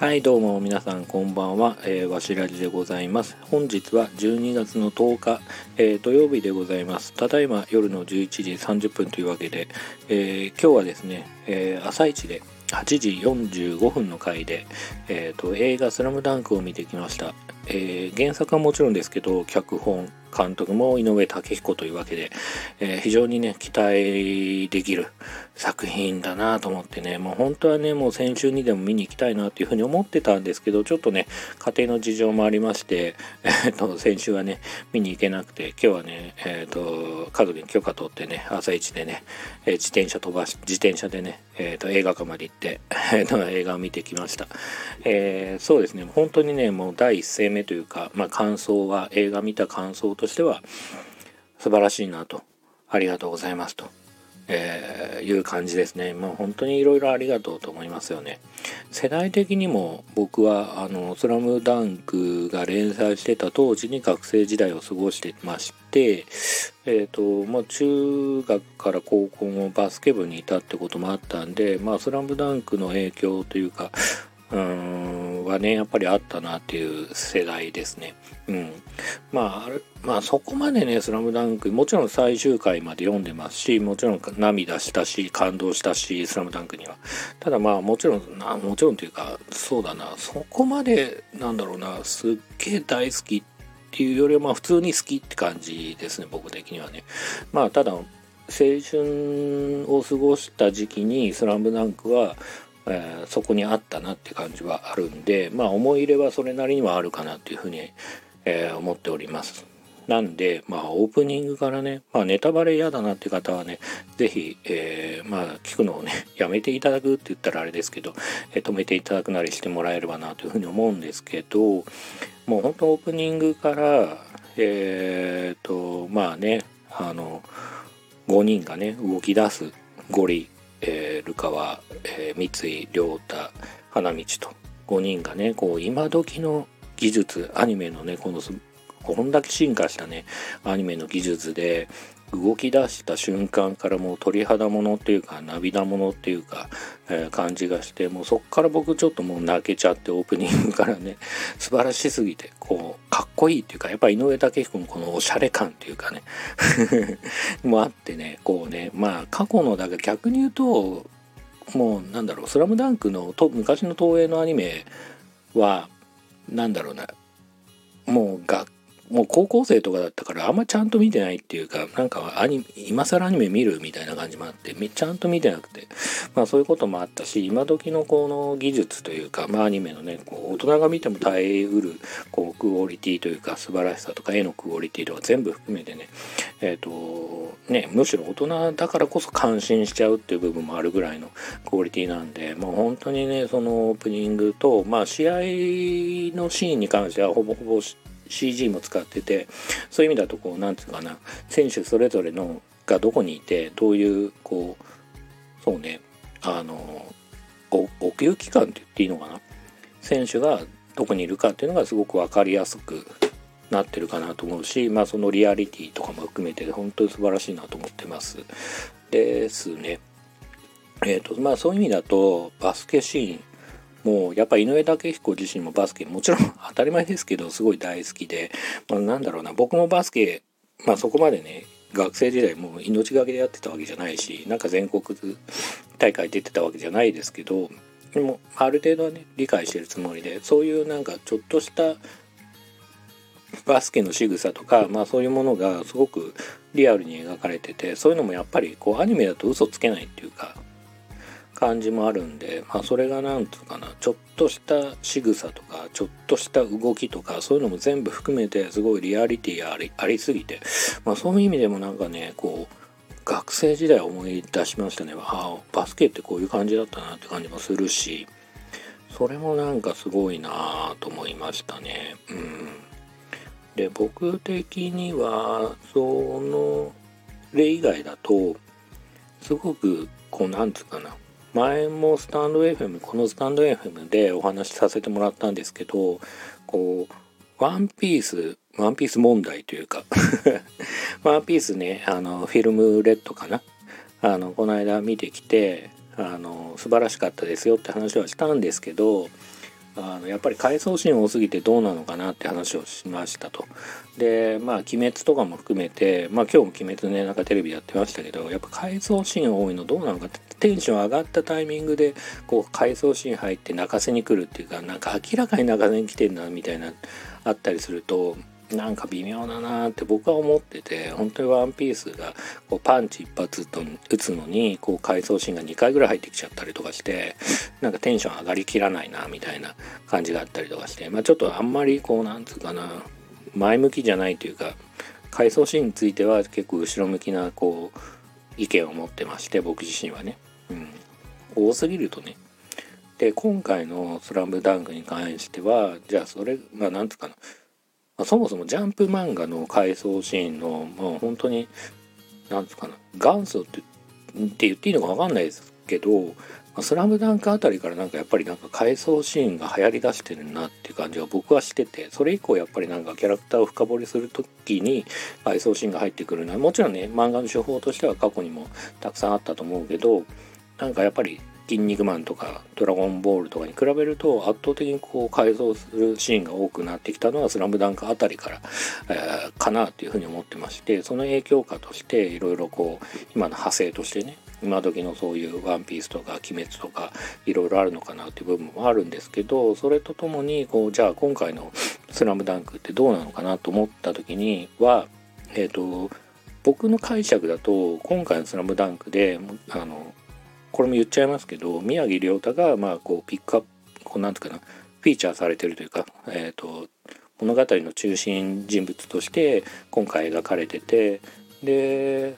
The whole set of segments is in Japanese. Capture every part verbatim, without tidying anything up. はいどうも皆さんこんばんは、えー、わしらじでございます。本日はじゅうにがつのとおか、えー、土曜日でございます。ただいま夜のじゅういちじさんじゅっぷんというわけで、えー、今日はですね、えー、朝一ではちじよんじゅうごふんの回で、えー、と映画スラムダンクを見てきました。えー、原作はもちろんですけど脚本監督も井上武彦というわけで、えー、非常にね期待できる作品だなと思ってね、もう本当はねもう先週にでも見に行きたいなというふうに思ってたんですけど、ちょっとね家庭の事情もありまして、えー、と先週はね見に行けなくて、今日はね、えー、と家族に許可取ってね朝一でね、えー、自転車飛ばし自転車でね、えー、と映画館まで行って映画を見てきました。えー、そうですね本当にねもう第一声目というか、まあ、感想は映画見た感想ととしては素晴らしいなと、ありがとうございますと、えー、いう感じですね。もう本当にいろいろありがとうと思いますよね。世代的にも僕はあのスラムダンクが連載してた当時に学生時代を過ごしてまして、えーとまあ、中学から高校もバスケ部にいたってこともあったんで、まあ、スラムダンクの影響というかうーんはねやっぱりあったなっていう世代ですね。うん、まあ、あれ、まあそこまでねスラムダンクもちろん最終回まで読んでますし、もちろん涙したし感動したしスラムダンクには、ただまあもちろんなもちろんというかそうだなそこまでなんだろうなすっげえ大好きっていうよりはまあ普通に好きって感じですね僕的にはね。まあただ青春を過ごした時期にスラムダンクはえー、そこにあったなって感じはあるんで、まあ思い入れはそれなりにはあるかなっていうふうに、えー、思っております。なんでまあオープニングからね、まあ、ネタバレ嫌だなって方はねぜひ、えー、まあ聞くのをねやめていただくって言ったらあれですけど、えー、止めていただくなりしてもらえればなというふうに思うんですけど、もう本当オープニングからえーとまあねあのごにんがね動き出すゴリえー、流川、えー、三井亮太花道とごにんがねこう今時の技術アニメのねこのこんだけ進化したねアニメの技術で動き出した瞬間からもう鳥肌ものっていうか涙ものっていうか、えー、感じがして、もうそっから僕ちょっともう泣けちゃってオープニングからね素晴らしすぎてこうかっこいいっていうか、やっぱり井上武彦のこのおしゃれ感っていうかねもあってねこうねまあ過去のだから逆に言うともうなんだろうスラムダンクのと昔の東映のアニメはなんだろうなもう学校もう高校生とかだったからあんまちゃんと見てないっていうか、なんかアニ今更アニメ見るみたいな感じもあってちゃんと見てなくて、まあそういうこともあったし、今時のこの技術というか、まあアニメのねこう大人が見ても耐えうるこうクオリティというか素晴らしさとか絵のクオリティとか全部含めてねえっとねむしろ大人だからこそ感心しちゃうっていう部分もあるぐらいのクオリティなんで、もう本当にねそのオープニングとまあ試合のシーンに関してはほぼほぼシージー も使ってて、そういう意味だとこうなんていうかな選手それぞれのがどこにいてどういうこうそうねあの奥行き感って言っていいのかな、選手がどこにいるかっていうのがすごく分かりやすくなってるかなと思うし、まあそのリアリティとかも含めて本当に素晴らしいなと思ってますですね。えっとまあそういう意味だとバスケシーンもうやっぱ井上武彦自身もバスケもちろん当たり前ですけどすごい大好きで、まあ、なんだろうな僕もバスケ、まあ、そこまでね学生時代もう命がけでやってたわけじゃないし、なんか全国大会出てたわけじゃないですけど、でもある程度はね理解してるつもりで、そういうなんかちょっとしたバスケの仕草とか、まあ、そういうものがすごくリアルに描かれてて、そういうのもやっぱりこうアニメだと嘘つけないっていうか感じもあるんで、まあ、それがなんていうかなちょっとした仕草とかちょっとした動きとかそういうのも全部含めてすごいリアリティあり、ありすぎて、まあ、そういう意味でもなんかねこう学生時代思い出しましたね。ああバスケってこういう感じだったなって感じもするし、それもなんかすごいなと思いましたね。うん、で僕的にはその例以外だとすごくこうなんていうかな前もスタンド エフエム このスタンド エフエム でお話しさせてもらったんですけど、こうワンピースワンピース問題というかワンピースねあのフィルムレッドかなあのこの間見てきてあの素晴らしかったですよって話はしたんですけど、あのやっぱり回想シーン多すぎてどうなのかなって話をしましたと。でまあ鬼滅とかも含めて、まあ今日も鬼滅ね、なんかテレビやってましたけど、やっぱ回想シーン多いのどうなのかって、テンション上がったタイミングでこう回想シーン入って泣かせに来るっていうか、なんか明らかに泣かせに来てんなみたいなあったりすると、なんか微妙だなって僕は思ってて、本当にワンピースがこうパンチ一発と打つのにこう回想シーンがにかいぐらい入ってきちゃったりとかして、なんかテンション上がりきらないなみたいな感じがあったりとかして、まあちょっとあんまりこうなんつうかな、前向きじゃないというか、回想シーンについては結構後ろ向きなこう意見を持ってまして、僕自身はね、うん、多すぎるとね。で今回のスラムダンクに関しては、じゃあそれまあなんつうかな、そもそもジャンプ漫画の回想シーンの、まあ、本当になんつうかな、元祖って、って言っていいのか分かんないですけど、スラムダンクあたりからなんかやっぱりなんか回想シーンが流行りだしてるなっていう感じは僕はしてて、それ以降やっぱりなんかキャラクターを深掘りするときに回想シーンが入ってくるな、もちろんね漫画の手法としては過去にもたくさんあったと思うけど、なんかやっぱり筋肉マンとかドラゴンボールとかに比べると圧倒的にこう改造するシーンが多くなってきたのはスラムダンクあたりから、えー、かなというふうに思ってまして、その影響下としていろいろこう今の派生としてね、今時のそういうワンピースとか鬼滅とかいろいろあるのかなっていう部分もあるんですけど、それとともにこうじゃあ今回のスラムダンクってどうなのかなと思った時には、えーと、僕の解釈だと今回のスラムダンクであのこれも言っちゃいますけど、宮城亮太がまあこうピックアップ、こうなんていうかな、フィーチャーされてるというか、えーと、物語の中心人物として今回描かれてて、で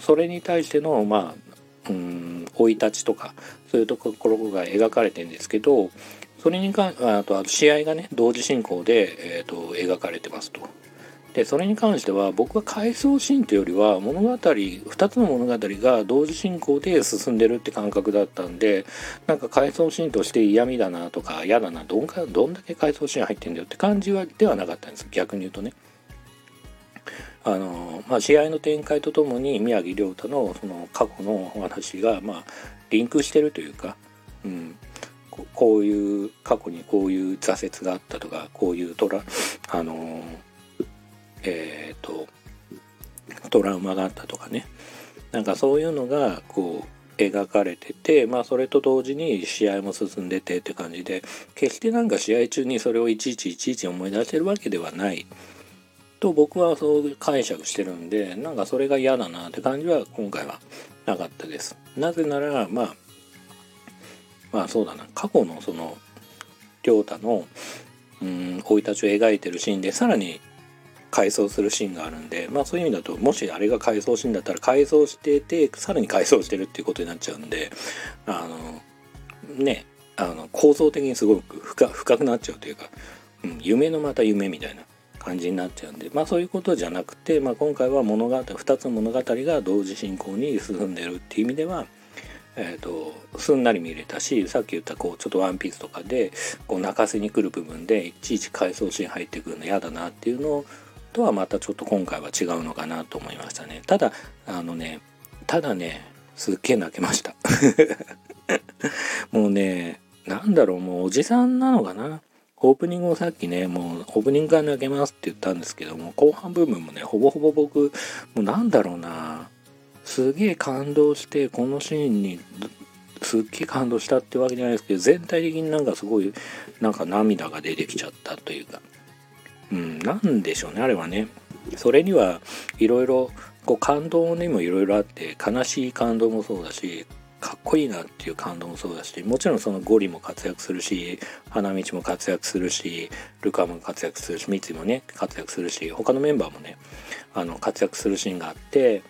それに対してのまあうん生い立ちとかそういうところが描かれてるんですけど、それに関あと試合がね同時進行で、えーと、描かれてますと。でそれに関しては僕は回想シーンというよりは物語ふたつの物語が同時進行で進んでるって感覚だったんで、なんか回想シーンとして嫌味だなとか嫌だな、どんかどんだけ回想シーン入ってんだよって感じはではなかったんです。逆に言うとね、あのまあ、試合の展開とともに宮城亮太のその過去のお話がまあリンクしてるというか、うん、こ, こういう過去にこういう挫折があったとか、こういうトラあのえーと、トラウマがあったとかね、なんかそういうのがこう描かれてて、まあそれと同時に試合も進んでてって感じで、決してなんか試合中にそれをいちいちいちいち思い出してるわけではないと僕はそう解釈してるんで、なんかそれが嫌だなって感じは今回はなかったです。なぜならまあまあそうだな、過去のその亮太のうん生い立ちを描いてるシーンでさらに回想するシーンがあるんで、まあそういう意味だと、もしあれが回想シーンだったら回想しててさらに回想してるっていうことになっちゃうんで、あのねあの構造的にすごく 深, 深くなっちゃうというか、うん、夢のまた夢みたいな感じになっちゃうんで、まあそういうことじゃなくて、まあ、今回は物語ふたつの物語が同時進行に進んでるっていう意味では、えーと、すんなり見れたし、さっき言ったこうちょっとワンピースとかでこう泣かせに来る部分でいちいち回想シーン入ってくるの嫌だなっていうのをとはまたちょっと今回は違うのかなと思いましたね。ただあのねただねすっげえ泣けましたもうねなんだろう、もうおじさんなのかな、オープニングをさっきねもうオープニングから泣けますって言ったんですけども、後半部分もねほぼほぼ僕もうなんだろうな、すげえ感動して、このシーンにすっげえ感動したってわけじゃないですけど、全体的になんかすごいなんか涙が出てきちゃったというか、うん、なんでしょうねあれはね。それにはいろいろ感動にもいろいろあって、悲しい感動もそうだし、かっこいいなっていう感動もそうだし、もちろんそのゴリも活躍するし、花道も活躍するし、ルカも活躍するし、三井もね活躍するし、他のメンバーもねあの活躍するシーンがあって、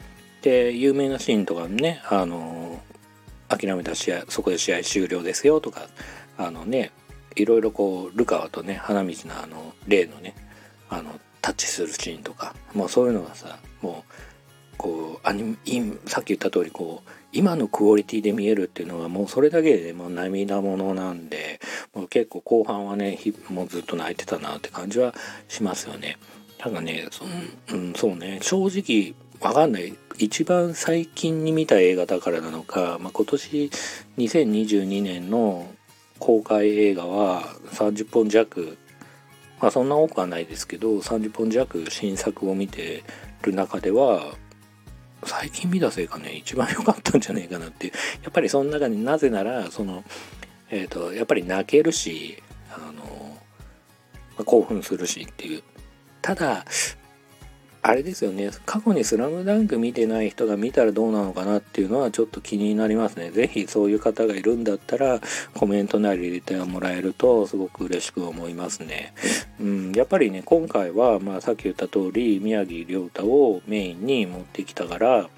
で有名なシーンとかね、あの諦めた試合、そこで試合終了ですよとか、あのねいろいろこうルカワとね花道のあの例のねあのタッチするシーンとか、もうそういうのがさ、もうこうアニメさっき言った通りこう今のクオリティで見えるっていうのはもうそれだけでもう涙ものなんで、もう結構後半はねもうずっと泣いてたなって感じはしますよね。なんかね そ,、うん、そうね正直わかんない、一番最近に見た映画だからなのか、まあ、今年にせんにじゅうにねんの公開映画はさんじゅっぽんじゃく、まあそんな多くはないですけどさんじゅっぽんじゃく新作を見てる中では最近見たせいかね一番良かったんじゃないかなっていう。やっぱりその中になぜならその、えーと、やっぱり泣けるしあの興奮するしっていう。ただあれですよね、過去にスラムダンク見てない人が見たらどうなのかなっていうのはちょっと気になりますね。ぜひそういう方がいるんだったらコメントなり入れてもらえるとすごく嬉しく思いますね。うん、やっぱりね今回は、まあ、さっき言った通り宮城亮太をメインに持ってきたから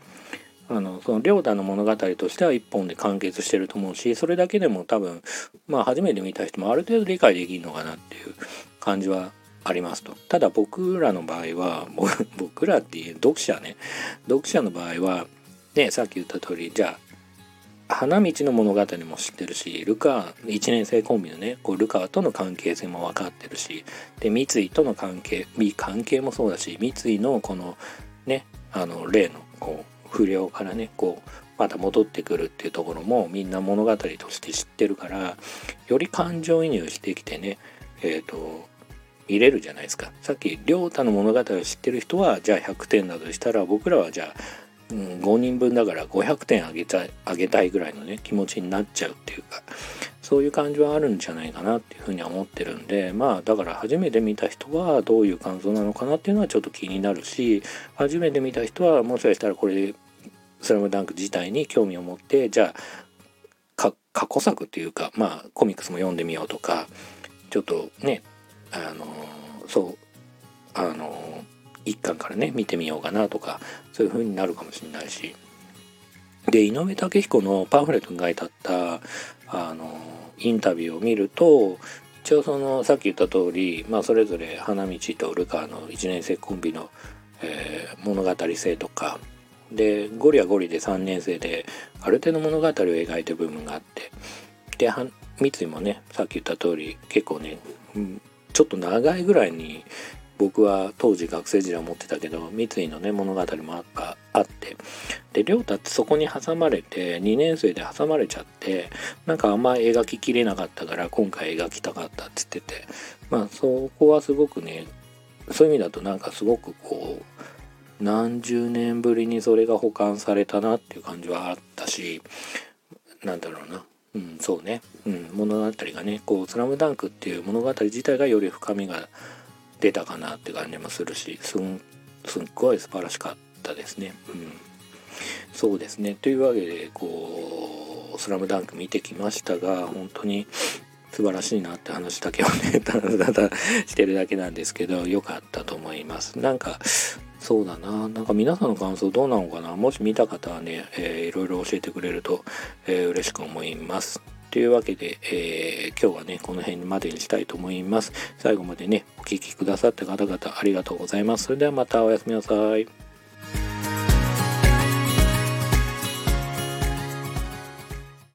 あのその亮太の物語としては一本で完結してると思うし、それだけでも多分、まあ、初めて見た人もある程度理解できるのかなっていう感じはありますと。ただ僕らの場合は僕らっていう読者ね読者の場合はねさっき言った通りじゃあ花道の物語も知ってるしルカいちねん生コンビのねこうルカとの関係性も分かってるしで三井との関係関係もそうだし三井のこのねあの例のこう不良からねこうまた戻ってくるっていうところもみんな物語として知ってるからより感情移入してきてねえっと見れるじゃないですか。さっき亮太の物語を知ってる人はじゃあひゃくてんだとしたら僕らはじゃあ、うん、ごにんぶんだからごひゃくてんあげたい、あげたいぐらいのね気持ちになっちゃうっていうかそういう感じはあるんじゃないかなっていうふうには思ってるんで、まあだから初めて見た人はどういう感想なのかなっていうのはちょっと気になるし、初めて見た人はもしかしたらこれスラムダンク自体に興味を持ってじゃあか過去作っていうかまあコミックスも読んでみようとかちょっとねあのそうあの一巻からね見てみようかなとかそういう風になるかもしれないしで井上武彦のパンフレットに書いてあったあのインタビューを見ると一応そのさっき言った通り、まあ、それぞれ花道とルカのいちねん生コンビの、えー、物語性とかでゴリはゴリでさんねん生である程度物語を描いてる部分があってで三井もねさっき言った通り結構ね、うんちょっと長いぐらいに僕は当時学生時代持ってたけど三井のね物語もあってで亮太ってそこに挟まれてにねん生で挟まれちゃってなんかあんま描ききれなかったから今回描きたかったって言っててまあそこはすごくねそういう意味だとなんかすごくこう何十年ぶりにそれが補完されたなっていう感じはあったしなんだろうなうん、そうね、うん、物語がねこうスラムダンクっていう物語自体がより深みが出たかなって感じもするしすん、すっごい素晴らしかったですね、うん、そうですねというわけでこうスラムダンク見てきましたが本当に素晴らしいなって話だけをねただただしてるだけなんですけど良かったと思います。なんかそうだななんか皆さんの感想どうなのかなもし見た方はね、えー、いろいろ教えてくれると、えー、嬉しく思いますというわけで、えー、今日はねこの辺までにしたいと思います。最後までねお聞きくださった方々ありがとうございます。それではまたおやすみなさい。